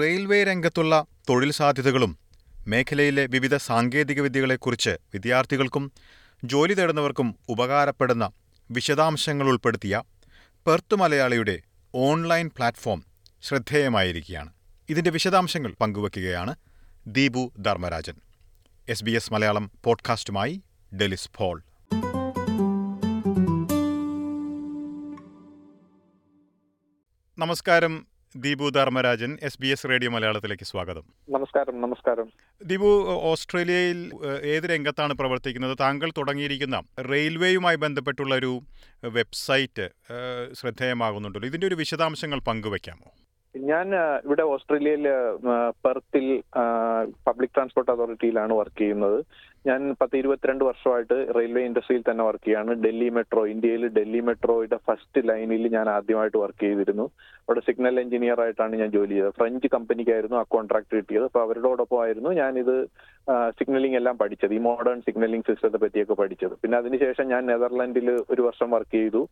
Railway രംഗത്തുള്ള തൊഴിൽ സാധ്യതകളും മേഖലയിലെ വിവിധ സാങ്കേതികവിദ്യകളെക്കുറിച്ച് വിദ്യാർത്ഥികൾക്കും ജോലി തേടുന്നവർക്കും ഉപകാരപ്പെടുന്ന വിശദാംശങ്ങൾ ഉൾപ്പെടുത്തിയ പെർത്ത് മലയാളിയുടെ ഓൺലൈൻ പ്ലാറ്റ്ഫോം ശ്രദ്ധേയമായിരിക്കുകയാണ്. ഇതിൻ്റെ വിശദാംശങ്ങൾ പങ്കുവയ്ക്കുകയാണ് ദീപു ധർമ്മരാജൻ. SBS മലയാളം പോഡ്കാസ്റ്റുമായി ഡെലിസ് ഫോൾ. നമസ്കാരം ദീപു ധർമ്മരാജൻ, SBS റേഡിയോ മലയാളത്തിലേക്ക് സ്വാഗതം. നമസ്കാരം. നമസ്കാരം ദീപു. ഓസ്ട്രേലിയയിൽ ഏത് രംഗത്താണ് പ്രവർത്തിക്കുന്നത്? താങ്കൾ തുടങ്ങിയിരിക്കുന്ന റെയിൽവേയുമായി ബന്ധപ്പെട്ടുള്ള ഒരു വെബ്സൈറ്റ് ശ്രദ്ധേയമാകുന്നുണ്ടല്ലോ. ഇതിൻ്റെ ഒരു വിശദാംശങ്ങൾ പങ്കുവയ്ക്കാമോ? ഞാൻ ഇവിടെ ഓസ്ട്രേലിയയിൽ പെർത്തിൽ പബ്ലിക് ട്രാൻസ്പോർട്ട് അതോറിറ്റിയിലാണ് വർക്ക് ചെയ്യുന്നത്. ഞാൻ 22 വർഷമായിട്ട് റെയിൽവേ ഇൻഡസ്ട്രിയിൽ തന്നെ വർക്ക് ചെയ്യാണ്. ഡൽഹി മെട്രോ, ഇന്ത്യയിൽ ഡൽഹി മെട്രോയുടെ ഫസ്റ്റ് ലൈനിൽ ഞാൻ ആദ്യമായിട്ട് വർക്ക് ചെയ്തിരുന്നു. അവിടെ സിഗ്നൽ എഞ്ചിനീയർ ആയിട്ടാണ് ഞാൻ ജോലി ചെയ്തത്. ഫ്രഞ്ച് കമ്പനിക്കായിരുന്നു ആ കോൺട്രാക്ട് കിട്ടിയത്. അപ്പോൾ അവരോടൊപ്പമായിരുന്നു ഞാനിത് സിഗ്നലിംഗ് എല്ലാം പഠിച്ചത്, ഈ മോഡേൺ സിഗ്നലിംഗ് സിസ്റ്റത്തെ പറ്റിയൊക്കെ പഠിച്ചത്. പിന്നെ അതിനുശേഷം ഞാൻ നെതർലാൻഡിൽ 1 വർഷം വർക്ക് ചെയ്തു.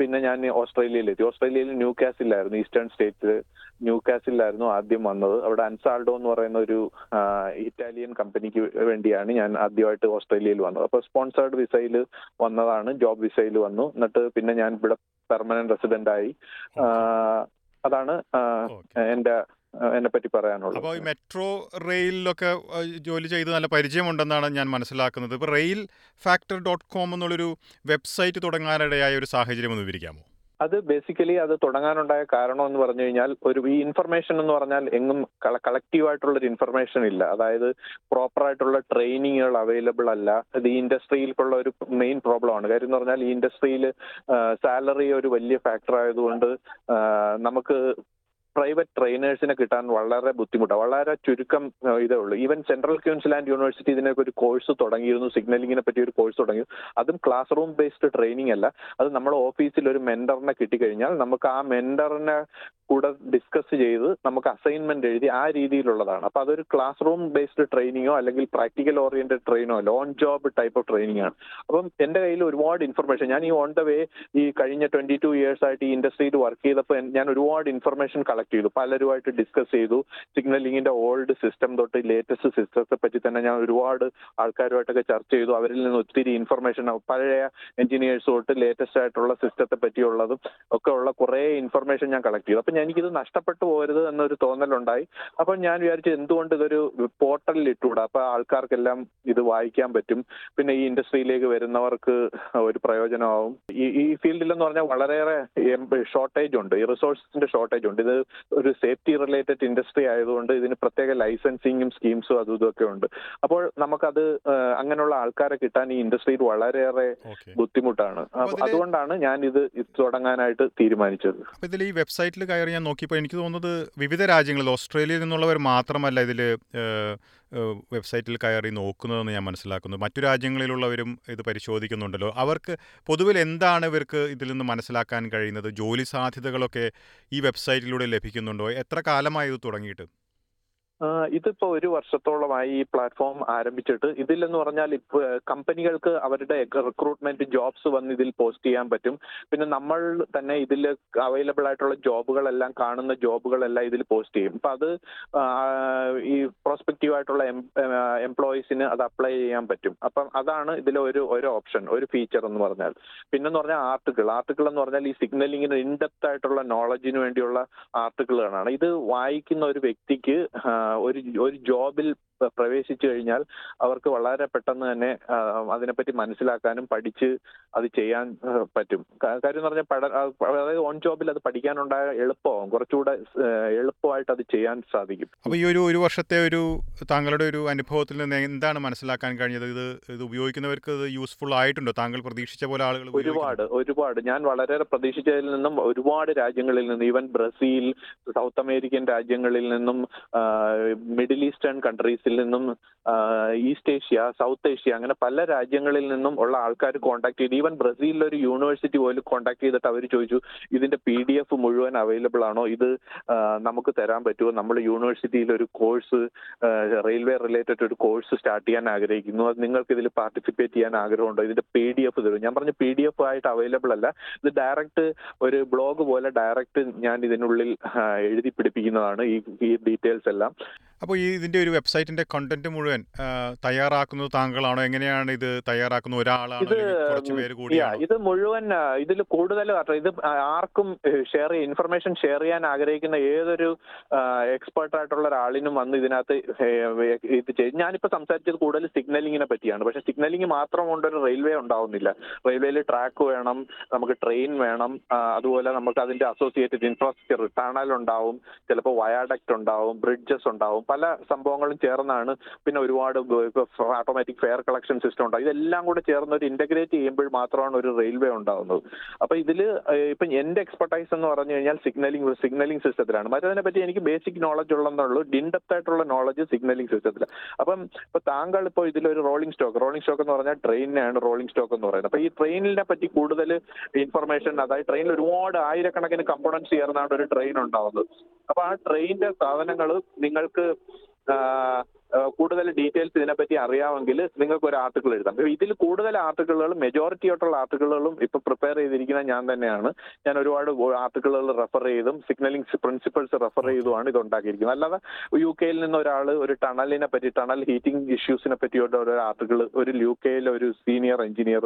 പിന്നെ ഞാൻ ഓസ്ട്രേലിയയിലെത്തി. ഓസ്ട്രേലിയയിൽ ന്യൂ കാസിലായിരുന്നു, ഈസ്റ്റേൺ സ്റ്റേറ്റ് ന്യൂ കാസിലായിരുന്നു ആദ്യം വന്നത്. അവിടെ അൻസാൾഡോ എന്ന് പറയുന്ന ഒരു ഇറ്റാലിയൻ കമ്പനിക്ക് വേണ്ടിയാണ് ഞാൻ ആദ്യമായിട്ട് ഓസ്ട്രേലിയയിൽ വന്നത്. അപ്പോൾ സ്പോൺസേർഡ് വിസയിൽ വന്നതാണ്, ജോബ് വിസയിൽ വന്നു. എന്നിട്ട് പിന്നെ ഞാൻ ഇവിടെ പെർമനന്റ് റെസിഡന്റ് ആയി. അതാണ് എന്നെ പറ്റി പറയാനുള്ളത്. അപ്പോൾ ഈ മെട്രോ റെയിലൊക്കെ ജോലി ചെയ്ത് നല്ല പരിചയമുണ്ടെന്നാണ് ഞാൻ മനസ്സിലാക്കുന്നത്. ഇപ്പോൾ റെയിൽ ഫാക്ടർ .com എന്നുള്ളൊരു വെബ്സൈറ്റ് തുടങ്ങാനിടയായ ഒരു സാഹചര്യം ഒന്ന് വിവരിക്കാമോ? അത് ബേസിക്കലി അത് തുടങ്ങാനുണ്ടായ കാരണം എന്ന് പറഞ്ഞു കഴിഞ്ഞാൽ, ഒരു ഈ ഇൻഫർമേഷൻ എന്ന് പറഞ്ഞാൽ എങ്ങും കളക്റ്റീവായിട്ടുള്ളൊരു ഇൻഫർമേഷൻ ഇല്ല. അതായത് പ്രോപ്പറായിട്ടുള്ള ട്രെയിനിങ്ങുകൾ അവൈലബിൾ അല്ല. അത് ഈ ഇൻഡസ്ട്രിയിലുള്ള ഒരു മെയിൻ പ്രോബ്ലമാണ്. കാര്യം എന്ന് പറഞ്ഞാൽ ഈ ഇൻഡസ്ട്രിയിൽ സാലറി ഒരു വലിയ ഫാക്ടർ ആയതുകൊണ്ട് നമുക്ക് പ്രൈവറ്റ് ട്രെയിനേഴ്സിനെ കിട്ടാൻ വളരെ ബുദ്ധിമുട്ടാണ്. വളരെ ചുരുക്കം ഇതേ ഉള്ളൂ. ഈവൻ സെൻട്രൽ ക്യൂൻസ്ലാൻഡ് യൂണിവേഴ്സിറ്റി ഇതിനൊക്കെ ഒരു കോഴ്സ് തുടങ്ങിയിരുന്നു, സിഗ്നലിങ്ങിനെ പറ്റി ഒരു കോഴ്സ് തുടങ്ങി. അതും ക്ലാസ് റൂം ബേസ്ഡ് ട്രെയിനിങ് അല്ല. അത് നമ്മുടെ ഓഫീസിൽ ഒരു മെൻഡറിനെ കിട്ടിക്കഴിഞ്ഞാൽ നമുക്ക് ആ മെൻഡറിനെ കൂടെ ഡിസ്കസ് ചെയ്ത് നമുക്ക് അസൈൻമെന്റ് എഴുതി, ആ രീതിയിലുള്ളതാണ്. അപ്പോൾ അതൊരു ക്ലാസ് റൂം ബേസ്ഡ് ട്രെയിനിങ്ങോ അല്ലെങ്കിൽ പ്രാക്ടിക്കൽ ഓറിയന്റഡ് ട്രെയിനോ അല്ല, on job type of training ആണ്. അപ്പം എൻ്റെ കയ്യിൽ ഒരുപാട് ഇൻഫർമേഷൻ, ഞാൻ ഈ ഓൺ ദ വേ ഈ കഴിഞ്ഞ 22 years ആയിട്ട് ഈ ഇൻഡസ്ട്രിയിൽ വർക്ക് ചെയ്തപ്പോൾ ഞാൻ ഒരുപാട് ഇൻഫർമേഷൻ കളക്ട് ചെയ്തു, പലരുമായിട്ട് ഡിസ്കസ് ചെയ്തു. സിഗ്നലിങ്ങിന്റെ ഓൾഡ് സിസ്റ്റം തൊട്ട് ലേറ്റസ്റ്റ് സിസ്റ്റത്തെ പറ്റി തന്നെ ഞാൻ ഒരുപാട് ആൾക്കാരുമായിട്ടൊക്കെ ചർച്ച ചെയ്തു. അവരിൽ നിന്ന് ഒത്തിരി ഇൻഫർമേഷൻ, പഴയ എഞ്ചിനീയേഴ്സ് തൊട്ട് ലേറ്റസ്റ്റ് ആയിട്ടുള്ള സിസ്റ്റത്തെ പറ്റിയുള്ളതും ഒക്കെ ഉള്ള കുറേ ഇൻഫർമേഷൻ ഞാൻ കളക്ട് ചെയ്തു. അപ്പം എനിക്കിത് നഷ്ടപ്പെട്ടു പോകരുത് എന്നൊരു തോന്നലുണ്ടായി. അപ്പം ഞാൻ വിചാരിച്ചു എന്തുകൊണ്ട് ഇതൊരു പോർട്ടലിൽ ഇട്ടുകൂടാ, അപ്പം ആൾക്കാർക്കെല്ലാം ഇത് വായിക്കാൻ പറ്റും. പിന്നെ ഈ ഇൻഡസ്ട്രിയിലേക്ക് വരുന്നവർക്ക് ഒരു പ്രയോജനമാവും. ഈ ഫീൽഡിലെന്ന് പറഞ്ഞാൽ വളരെയേറെ ഷോർട്ടേജ് ഉണ്ട്, ഈ റിസോഴ്സിന്റെ ഷോർട്ടേജ് ഉണ്ട്. ഇത് ഒരു സേഫ്റ്റി റിലേറ്റഡ് ഇൻഡസ്ട്രി ആയതുകൊണ്ട് ഇതിന് പ്രത്യേക ലൈസൻസിങ്ങും സ്കീംസും അതും ഇതൊക്കെ ഉണ്ട്. അപ്പോൾ നമുക്കത് അങ്ങനെയുള്ള ആൾക്കാരെ കിട്ടാൻ ഈ ഇൻഡസ്ട്രിയിൽ വളരെയേറെ ബുദ്ധിമുട്ടാണ്. അതുകൊണ്ടാണ് ഞാൻ ഇത് തുടങ്ങാനായിട്ട് തീരുമാനിച്ചത്. ഇതിൽ ഈ വെബ്സൈറ്റിൽ കയറി ഞാൻ നോക്കിയപ്പോൾ എനിക്ക് തോന്നുന്നത് വിവിധ രാജ്യങ്ങളിൽ, ഓസ്ട്രേലിയയിൽ നിന്നുള്ളവർ മാത്രമല്ല ഇതിൽ വെബ്സൈറ്റിൽ കയറി നോക്കുന്നതെന്ന് ഞാൻ മനസ്സിലാക്കുന്നു. മറ്റു രാജ്യങ്ങളിലുള്ളവരും ഇത് പരിശോധിക്കുന്നുണ്ടല്ലോ. അവർക്ക് പൊതുവിൽ എന്താണ് ഇവർക്ക് ഇതിൽ നിന്ന് മനസ്സിലാക്കാൻ കഴിയുന്നത്? ജോലി സാധ്യതകളൊക്കെ ഈ വെബ്സൈറ്റിലൂടെ ലഭിക്കുന്നുണ്ടോ? എത്ര കാലമായി ഇത് തുടങ്ങിയിട്ട്? ഇതിപ്പോൾ 1 വർഷത്തോളമായി ഈ പ്ലാറ്റ്ഫോം ആരംഭിച്ചിട്ട്. ഇതിലെന്ന് പറഞ്ഞാൽ ഇപ്പോൾ കമ്പനികൾക്ക് അവരുടെ റിക്രൂട്ട്മെന്റ് ജോബ്സ് വന്ന് ഇതിൽ പോസ്റ്റ് ചെയ്യാൻ പറ്റും. പിന്നെ നമ്മൾ തന്നെ ഇതിൽ അവൈലബിൾ ആയിട്ടുള്ള ജോബുകളെല്ലാം, കാണുന്ന ജോബുകളെല്ലാം ഇതിൽ പോസ്റ്റ് ചെയ്യും. അപ്പം അത് ഈ പ്രോസ്പെക്റ്റീവ് ആയിട്ടുള്ള എംപ്ലോയീസിന് അത് അപ്ലൈ ചെയ്യാൻ പറ്റും. അപ്പം അതാണ് ഇതിലെ ഒരു ഓപ്ഷൻ, ഒരു ഫീച്ചർ എന്ന് പറഞ്ഞാൽ. പിന്നെന്ന് പറഞ്ഞാൽ ആർട്ടിക്കിൾ എന്ന് പറഞ്ഞാൽ ഈ സിഗ്നലിങ്ങിന് ഇൻഡെപ്ത് ആയിട്ടുള്ള നോളജിന് വേണ്ടിയുള്ള ആർട്ടിക്കിളുകളാണ്. ഇത് വായിക്കുന്ന ഒരു വ്യക്തിക്ക് ഒരു ജോബിൽ പ്രവേശിച്ചു കഴിഞ്ഞാൽ അവർക്ക് വളരെ പെട്ടെന്ന് തന്നെ അതിനെപ്പറ്റി മനസ്സിലാക്കാനും പഠിച്ച് അത് ചെയ്യാൻ പറ്റും. കാര്യം എന്ന് പറഞ്ഞാൽ അതായത് ഓൺ ജോബിൽ അത് പഠിക്കാനുണ്ടായ എളുപ്പമാകും, കുറച്ചുകൂടെ എളുപ്പമായിട്ട് അത് ചെയ്യാൻ സാധിക്കും. അപ്പോൾ ഈ ഒരു വർഷത്തെ ഒരു താങ്കളുടെ ഒരു അനുഭവത്തിൽ നിന്ന് എന്താണ് മനസ്സിലാക്കാൻ കഴിഞ്ഞത്? ഇത് ഉപയോഗിക്കുന്നവർക്ക് ഇത് യൂസ്ഫുൾ ആയിട്ടുണ്ടോ? താങ്കൾ പ്രതീക്ഷിച്ച പോലെ ആളുകൾ? ഒരുപാട് ഞാൻ വളരെ പ്രതീക്ഷിച്ചതിൽ നിന്നും ഒരുപാട് രാജ്യങ്ങളിൽ നിന്നും, ഈവൻ ബ്രസീൽ, സൗത്ത് അമേരിക്കൻ രാജ്യങ്ങളിൽ നിന്നും, മിഡിൽ ഈസ്റ്റേൺ കൺട്രീസിൽ യൂറോപ്പിൽ നിന്നും ഈസ്റ്റ് ഏഷ്യ, സൗത്ത് ഏഷ്യ, അങ്ങനെ പല രാജ്യങ്ങളിൽ നിന്നും ഉള്ള ആൾക്കാർ കോൺടാക്ട് ചെയ്ത്, ഈവൻ ബ്രസീലിലൊരു യൂണിവേഴ്സിറ്റി പോലും കോൺടാക്ട് ചെയ്തിട്ട് അവർ ചോദിച്ചു ഇതിന്റെ PDF മുഴുവൻ അവൈലബിൾ ആണോ, ഇത് നമുക്ക് തരാൻ പറ്റുമോ, നമ്മൾ യൂണിവേഴ്സിറ്റിയിൽ ഒരു കോഴ്സ്, റെയിൽവേ റിലേറ്റഡ് ഒരു കോഴ്സ് സ്റ്റാർട്ട് ചെയ്യാൻ ആഗ്രഹിക്കുന്നു, അത് നിങ്ങൾക്ക് ഇതിൽ പാർട്ടിസിപ്പേറ്റ് ചെയ്യാൻ ആഗ്രഹമുണ്ടോ, ഇതിന്റെ PDF തരും. ഞാൻ പറഞ്ഞു PDF ആയിട്ട് അവൈലബിൾ അല്ല, ഇത് ഡയറക്റ്റ് ഒരു ബ്ലോഗ് പോലെ ഡയറക്റ്റ് ഞാൻ ഇതിനുള്ളിൽ എഴുതി പിടിപ്പിക്കുന്നതാണ് ഈ ഡീറ്റെയിൽസ് എല്ലാം. അപ്പോൾ ഈ ഇതിന്റെ ഒരു വെബ്സൈറ്റിന്റെ കണ്ടന്റ് മുഴുവൻ തയ്യാറാക്കുന്നത് താങ്കളാണോ? എങ്ങനെയാണ് ഇത് തയ്യാറാക്കുന്ന ഒരാളാണോ? ഇത് മുഴുവൻ ഇതിൽ കൂടുതൽ ഇത് ആർക്കും ഷെയർ, ഇൻഫർമേഷൻ ഷെയർ ചെയ്യാൻ ആഗ്രഹിക്കുന്ന ഏതൊരു എക്സ്പേർട്ടായിട്ടുള്ള ഒരാളിനും വന്ന് ഇതിനകത്ത് ഇത് ചെയ്യും. ഞാനിപ്പോൾ സംസാരിച്ചത് കൂടുതൽ സിഗ്നലിങ്ങിനെ പറ്റിയാണ്. പക്ഷെ സിഗ്നലിംഗ് മാത്രം കൊണ്ടൊരു റെയിൽവേ ഉണ്ടാവുന്നില്ല. റെയിൽവേയിൽ ട്രാക്ക് വേണം, നമുക്ക് ട്രെയിൻ വേണം, അതുപോലെ നമുക്ക് അതിന്റെ അസോസിയേറ്റഡ് ഇൻഫ്രാസ്ട്രക്ചർ, ടണലുണ്ടാവും, ചിലപ്പോൾ വയാഡക്റ്റ് ഉണ്ടാവും, ബ്രിഡ്ജസ് ഉണ്ടാവും, പല സംഭവങ്ങളും ചേർന്നാണ്. പിന്നെ ഒരുപാട് ഓട്ടോമാറ്റിക് ഫെയർ കളക്ഷൻ സിസ്റ്റം ഉണ്ടാവും. ഇതെല്ലാം കൂടെ ചേർന്ന് ഒരു ഇന്റഗ്രേറ്റ് ചെയ്യുമ്പോൾ മാത്രമാണ് ഒരു റെയിൽവേ ഉണ്ടാവുന്നത്. അപ്പൊ ഇതിൽ ഇപ്പൊ എന്റെ എക്സ്പെർട്ടൈസ് എന്ന് പറഞ്ഞു കഴിഞ്ഞാൽ സിഗ്നലിംഗ് സിസ്റ്റത്തിലാണ്. മറ്റതിനെ പറ്റി എനിക്ക് ബേസിക് നോളജ് ഉള്ളതെന്നുള്ളൂ. ഇൻഡെപ്ത് ആയിട്ടുള്ള നോളജ് സിഗ്നലിംഗ് സിസ്റ്റത്തിലാണ്. അപ്പം ഇപ്പൊ താങ്കൾ ഇപ്പോൾ ഇതിലൊരു റോളിംഗ് സ്റ്റോക്ക് എന്ന് പറഞ്ഞാൽ ട്രെയിനിനാണ് റോളിംഗ് സ്റ്റോക്ക് എന്ന് പറയുന്നത്. അപ്പൊ ഈ ട്രെയിനിനെ പറ്റി കൂടുതൽ ഇൻഫർമേഷൻ, അതായത് ട്രെയിനിൽ ഒരുപാട് ആയിരക്കണക്കിന് കമ്പോണൻസ് ചേർന്നാണ് ഒരു ട്രെയിൻ ഉണ്ടാവുന്നത്. അപ്പൊ ആ ട്രെയിനിന്റെ സാധനങ്ങൾ നിങ്ങൾക്ക് കൂടുതൽ ഡീറ്റെയിൽസ് ഇതിനെപ്പറ്റി അറിയാമെങ്കിൽ നിങ്ങൾക്ക് ഒരു ആർട്ടിക്കിൾ എഴുതാം. ഇതിൽ കൂടുതൽ ആർട്ടിക്കിളുകളും, മെജോറിറ്റി ആയിട്ടുള്ള ആർട്ടിക്കിളുകളും ഇപ്പൊ പ്രിപ്പയർ ചെയ്തിരിക്കുന്നത് ഞാൻ തന്നെയാണ്. ഞാൻ ഒരുപാട് ആർട്ടിക്കിളുകൾ റെഫർ ചെയ്തും സിഗ്നലിംഗ് പ്രിൻസിപ്പിൾസ് റെഫർ ചെയ്തുമാണ് ഇത് ഉണ്ടാക്കിയിരിക്കുന്നത്. അല്ലാതെ UK നിന്ന് ഒരാൾ ഒരു ടണലിനെ പറ്റി, ടണൽ ഹീറ്റിംഗ് ഇഷ്യൂസിനെ പറ്റിയുള്ള ഒരു ആർട്ടിക്കിൾ ഒരു UK ഒരു സീനിയർ എഞ്ചിനീയർ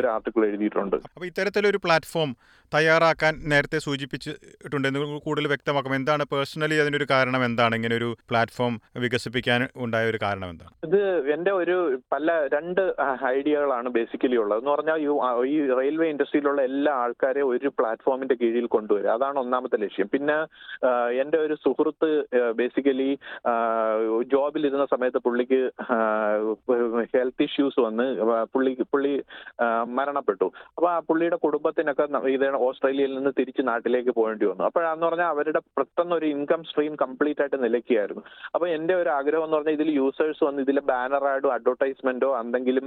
ഒരു ആർട്ടിക്കിൾ എഴുതിയിട്ടുണ്ട്. അപ്പൊ ഇത്തരത്തിലൊരു പ്ലാറ്റ്ഫോം തയ്യാറാക്കാൻ നേരത്തെ സൂചിപ്പിച്ചിട്ടുണ്ട്, കൂടുതൽ വ്യക്തമാക്കും. എന്താണ് പേഴ്സണലി അതിനൊരു കാരണം? എന്താണ് ഇങ്ങനെ ഒരു പ്ലാറ്റ്ഫോം വികസിപ്പിക്കാൻ ഉണ്ടായ ഒരു കാരണം? എന്താണ് ഇത്? എൻ്റെ ഒരു രണ്ട് ഐഡിയകളാണ് ബേസിക്കലി ഉള്ളത്. എന്ന് പറഞ്ഞാൽ ഈ റെയിൽവേ ഇൻഡസ്ട്രിയിലുള്ള എല്ലാ ആൾക്കാരെയും ഒരു പ്ലാറ്റ്ഫോമിന്റെ കീഴിൽ കൊണ്ടുവരിക, അതാണ് ഒന്നാമത്തെ ലക്ഷ്യം. പിന്നെ എൻ്റെ ഒരു സുഹൃത്ത് ബേസിക്കലി ജോബിലിരുന്ന സമയത്ത് പുള്ളിക്ക് ഹെൽത്ത് ഇഷ്യൂസ് വന്ന് പുള്ളി മരണപ്പെട്ടു. അപ്പോൾ ആ പുള്ളിയുടെ കുടുംബത്തിനൊക്കെ ഇതാണ് ഓസ്ട്രേലിയയിൽ നിന്ന് തിരിച്ച് നാട്ടിലേക്ക് പോകേണ്ടി വന്നു. അപ്പോഴാന്ന് പറഞ്ഞാൽ അവരുടെ പെട്ടെന്നൊരു ഇൻകം സ്ട്രീം കംപ്ലീറ്റ് ആയിട്ട് നിലയ്ക്കുകയായിരുന്നു. അപ്പോൾ എൻ്റെ ഒരു ആഗ്രഹം എന്ന് പറഞ്ഞാൽ ഇതിൽ യൂസേഴ്സ് വന്ന് ഇതിൽ ബാനർ ആഡോ അഡ്വർടൈസ്മെന്റോ എന്തെങ്കിലും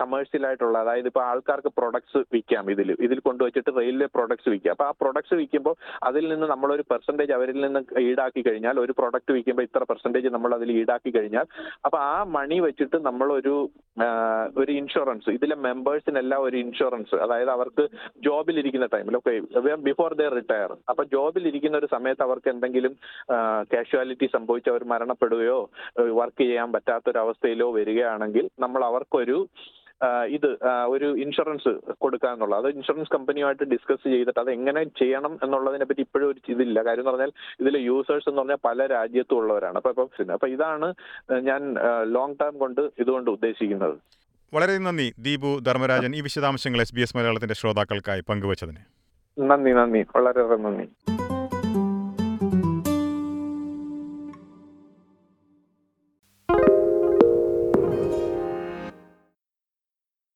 കമേഴ്ഷ്യൽ ആയിട്ടുള്ള, അതായത് ഇപ്പോൾ ആൾക്കാർക്ക് പ്രൊഡക്ട്സ് വിൽക്കാം, ഇതിൽ കൊണ്ടുവച്ചിട്ട് റെയിൽവേ പ്രൊഡക്ട്സ് വിൽക്കാം. അപ്പോൾ ആ പ്രൊഡക്ട്സ് വിൽക്കുമ്പോൾ അതിൽ നിന്ന് നമ്മളൊരു പെർസെൻറ്റേജ് അവരിൽ നിന്ന് ഈടാക്കി കഴിഞ്ഞാൽ, ഒരു പ്രൊഡക്റ്റ് വിൽക്കുമ്പോൾ ഇത്ര പെർസെൻറ്റേജ് നമ്മൾ അതിൽ ഈടാക്കി കഴിഞ്ഞാൽ, അപ്പോൾ ആ മണി വെച്ചിട്ട് നമ്മളൊരു ഇൻഷുറൻസ്, ഇതിലെ മെമ്പേഴ്സിനെല്ലാം ഒരു ഇൻഷുറൻസ്, അതായത് അവർക്ക് ജോബിലിരിക്കുന്ന ടൈമിൽ, ഓക്കെ ബിഫോർ ദേ റിട്ടയർ, അപ്പോൾ ജോബിലിരിക്കുന്ന ഒരു സമയത്ത് അവർക്ക് എന്തെങ്കിലും കാഷ്വാലിറ്റി സംഭവിച്ച് അവർ മരണപ്പെടുകയോ വർക്ക് ചെയ്യാൻ പറ്റാത്തൊരവസ്ഥയിലോ വരികയാണെങ്കിൽ നമ്മൾ അവർക്കൊരു ഒരു ഇൻഷുറൻസ് കൊടുക്കുക എന്നുള്ളത്. അത് ഇൻഷുറൻസ് കമ്പനിയുമായിട്ട് ഡിസ്കസ് ചെയ്തിട്ട് അത് എങ്ങനെ ചെയ്യണം എന്നുള്ളതിനെ പറ്റി ഇപ്പോഴും ഒരു ഇതില്ല. കാര്യം എന്ന് പറഞ്ഞാൽ ഇതിലെ യൂസേഴ്സ് എന്ന് പറഞ്ഞാൽ പല രാജ്യത്തും ഉള്ളവരാണ്. അപ്പം ഇതാണ് ഞാൻ ലോങ് ടൈം കൊണ്ട് ഇതുകൊണ്ട് ഉദ്ദേശിക്കുന്നത്. വളരെ നന്ദി ദീപു ധർമ്മരാജൻ, ഈ വിശദാംശങ്ങൾ SBS മലയാളത്തിന്റെ ശ്രോതാക്കൾക്കായി പങ്കുവച്ചതിന്. നന്ദി, വളരെയേറെ നന്ദി.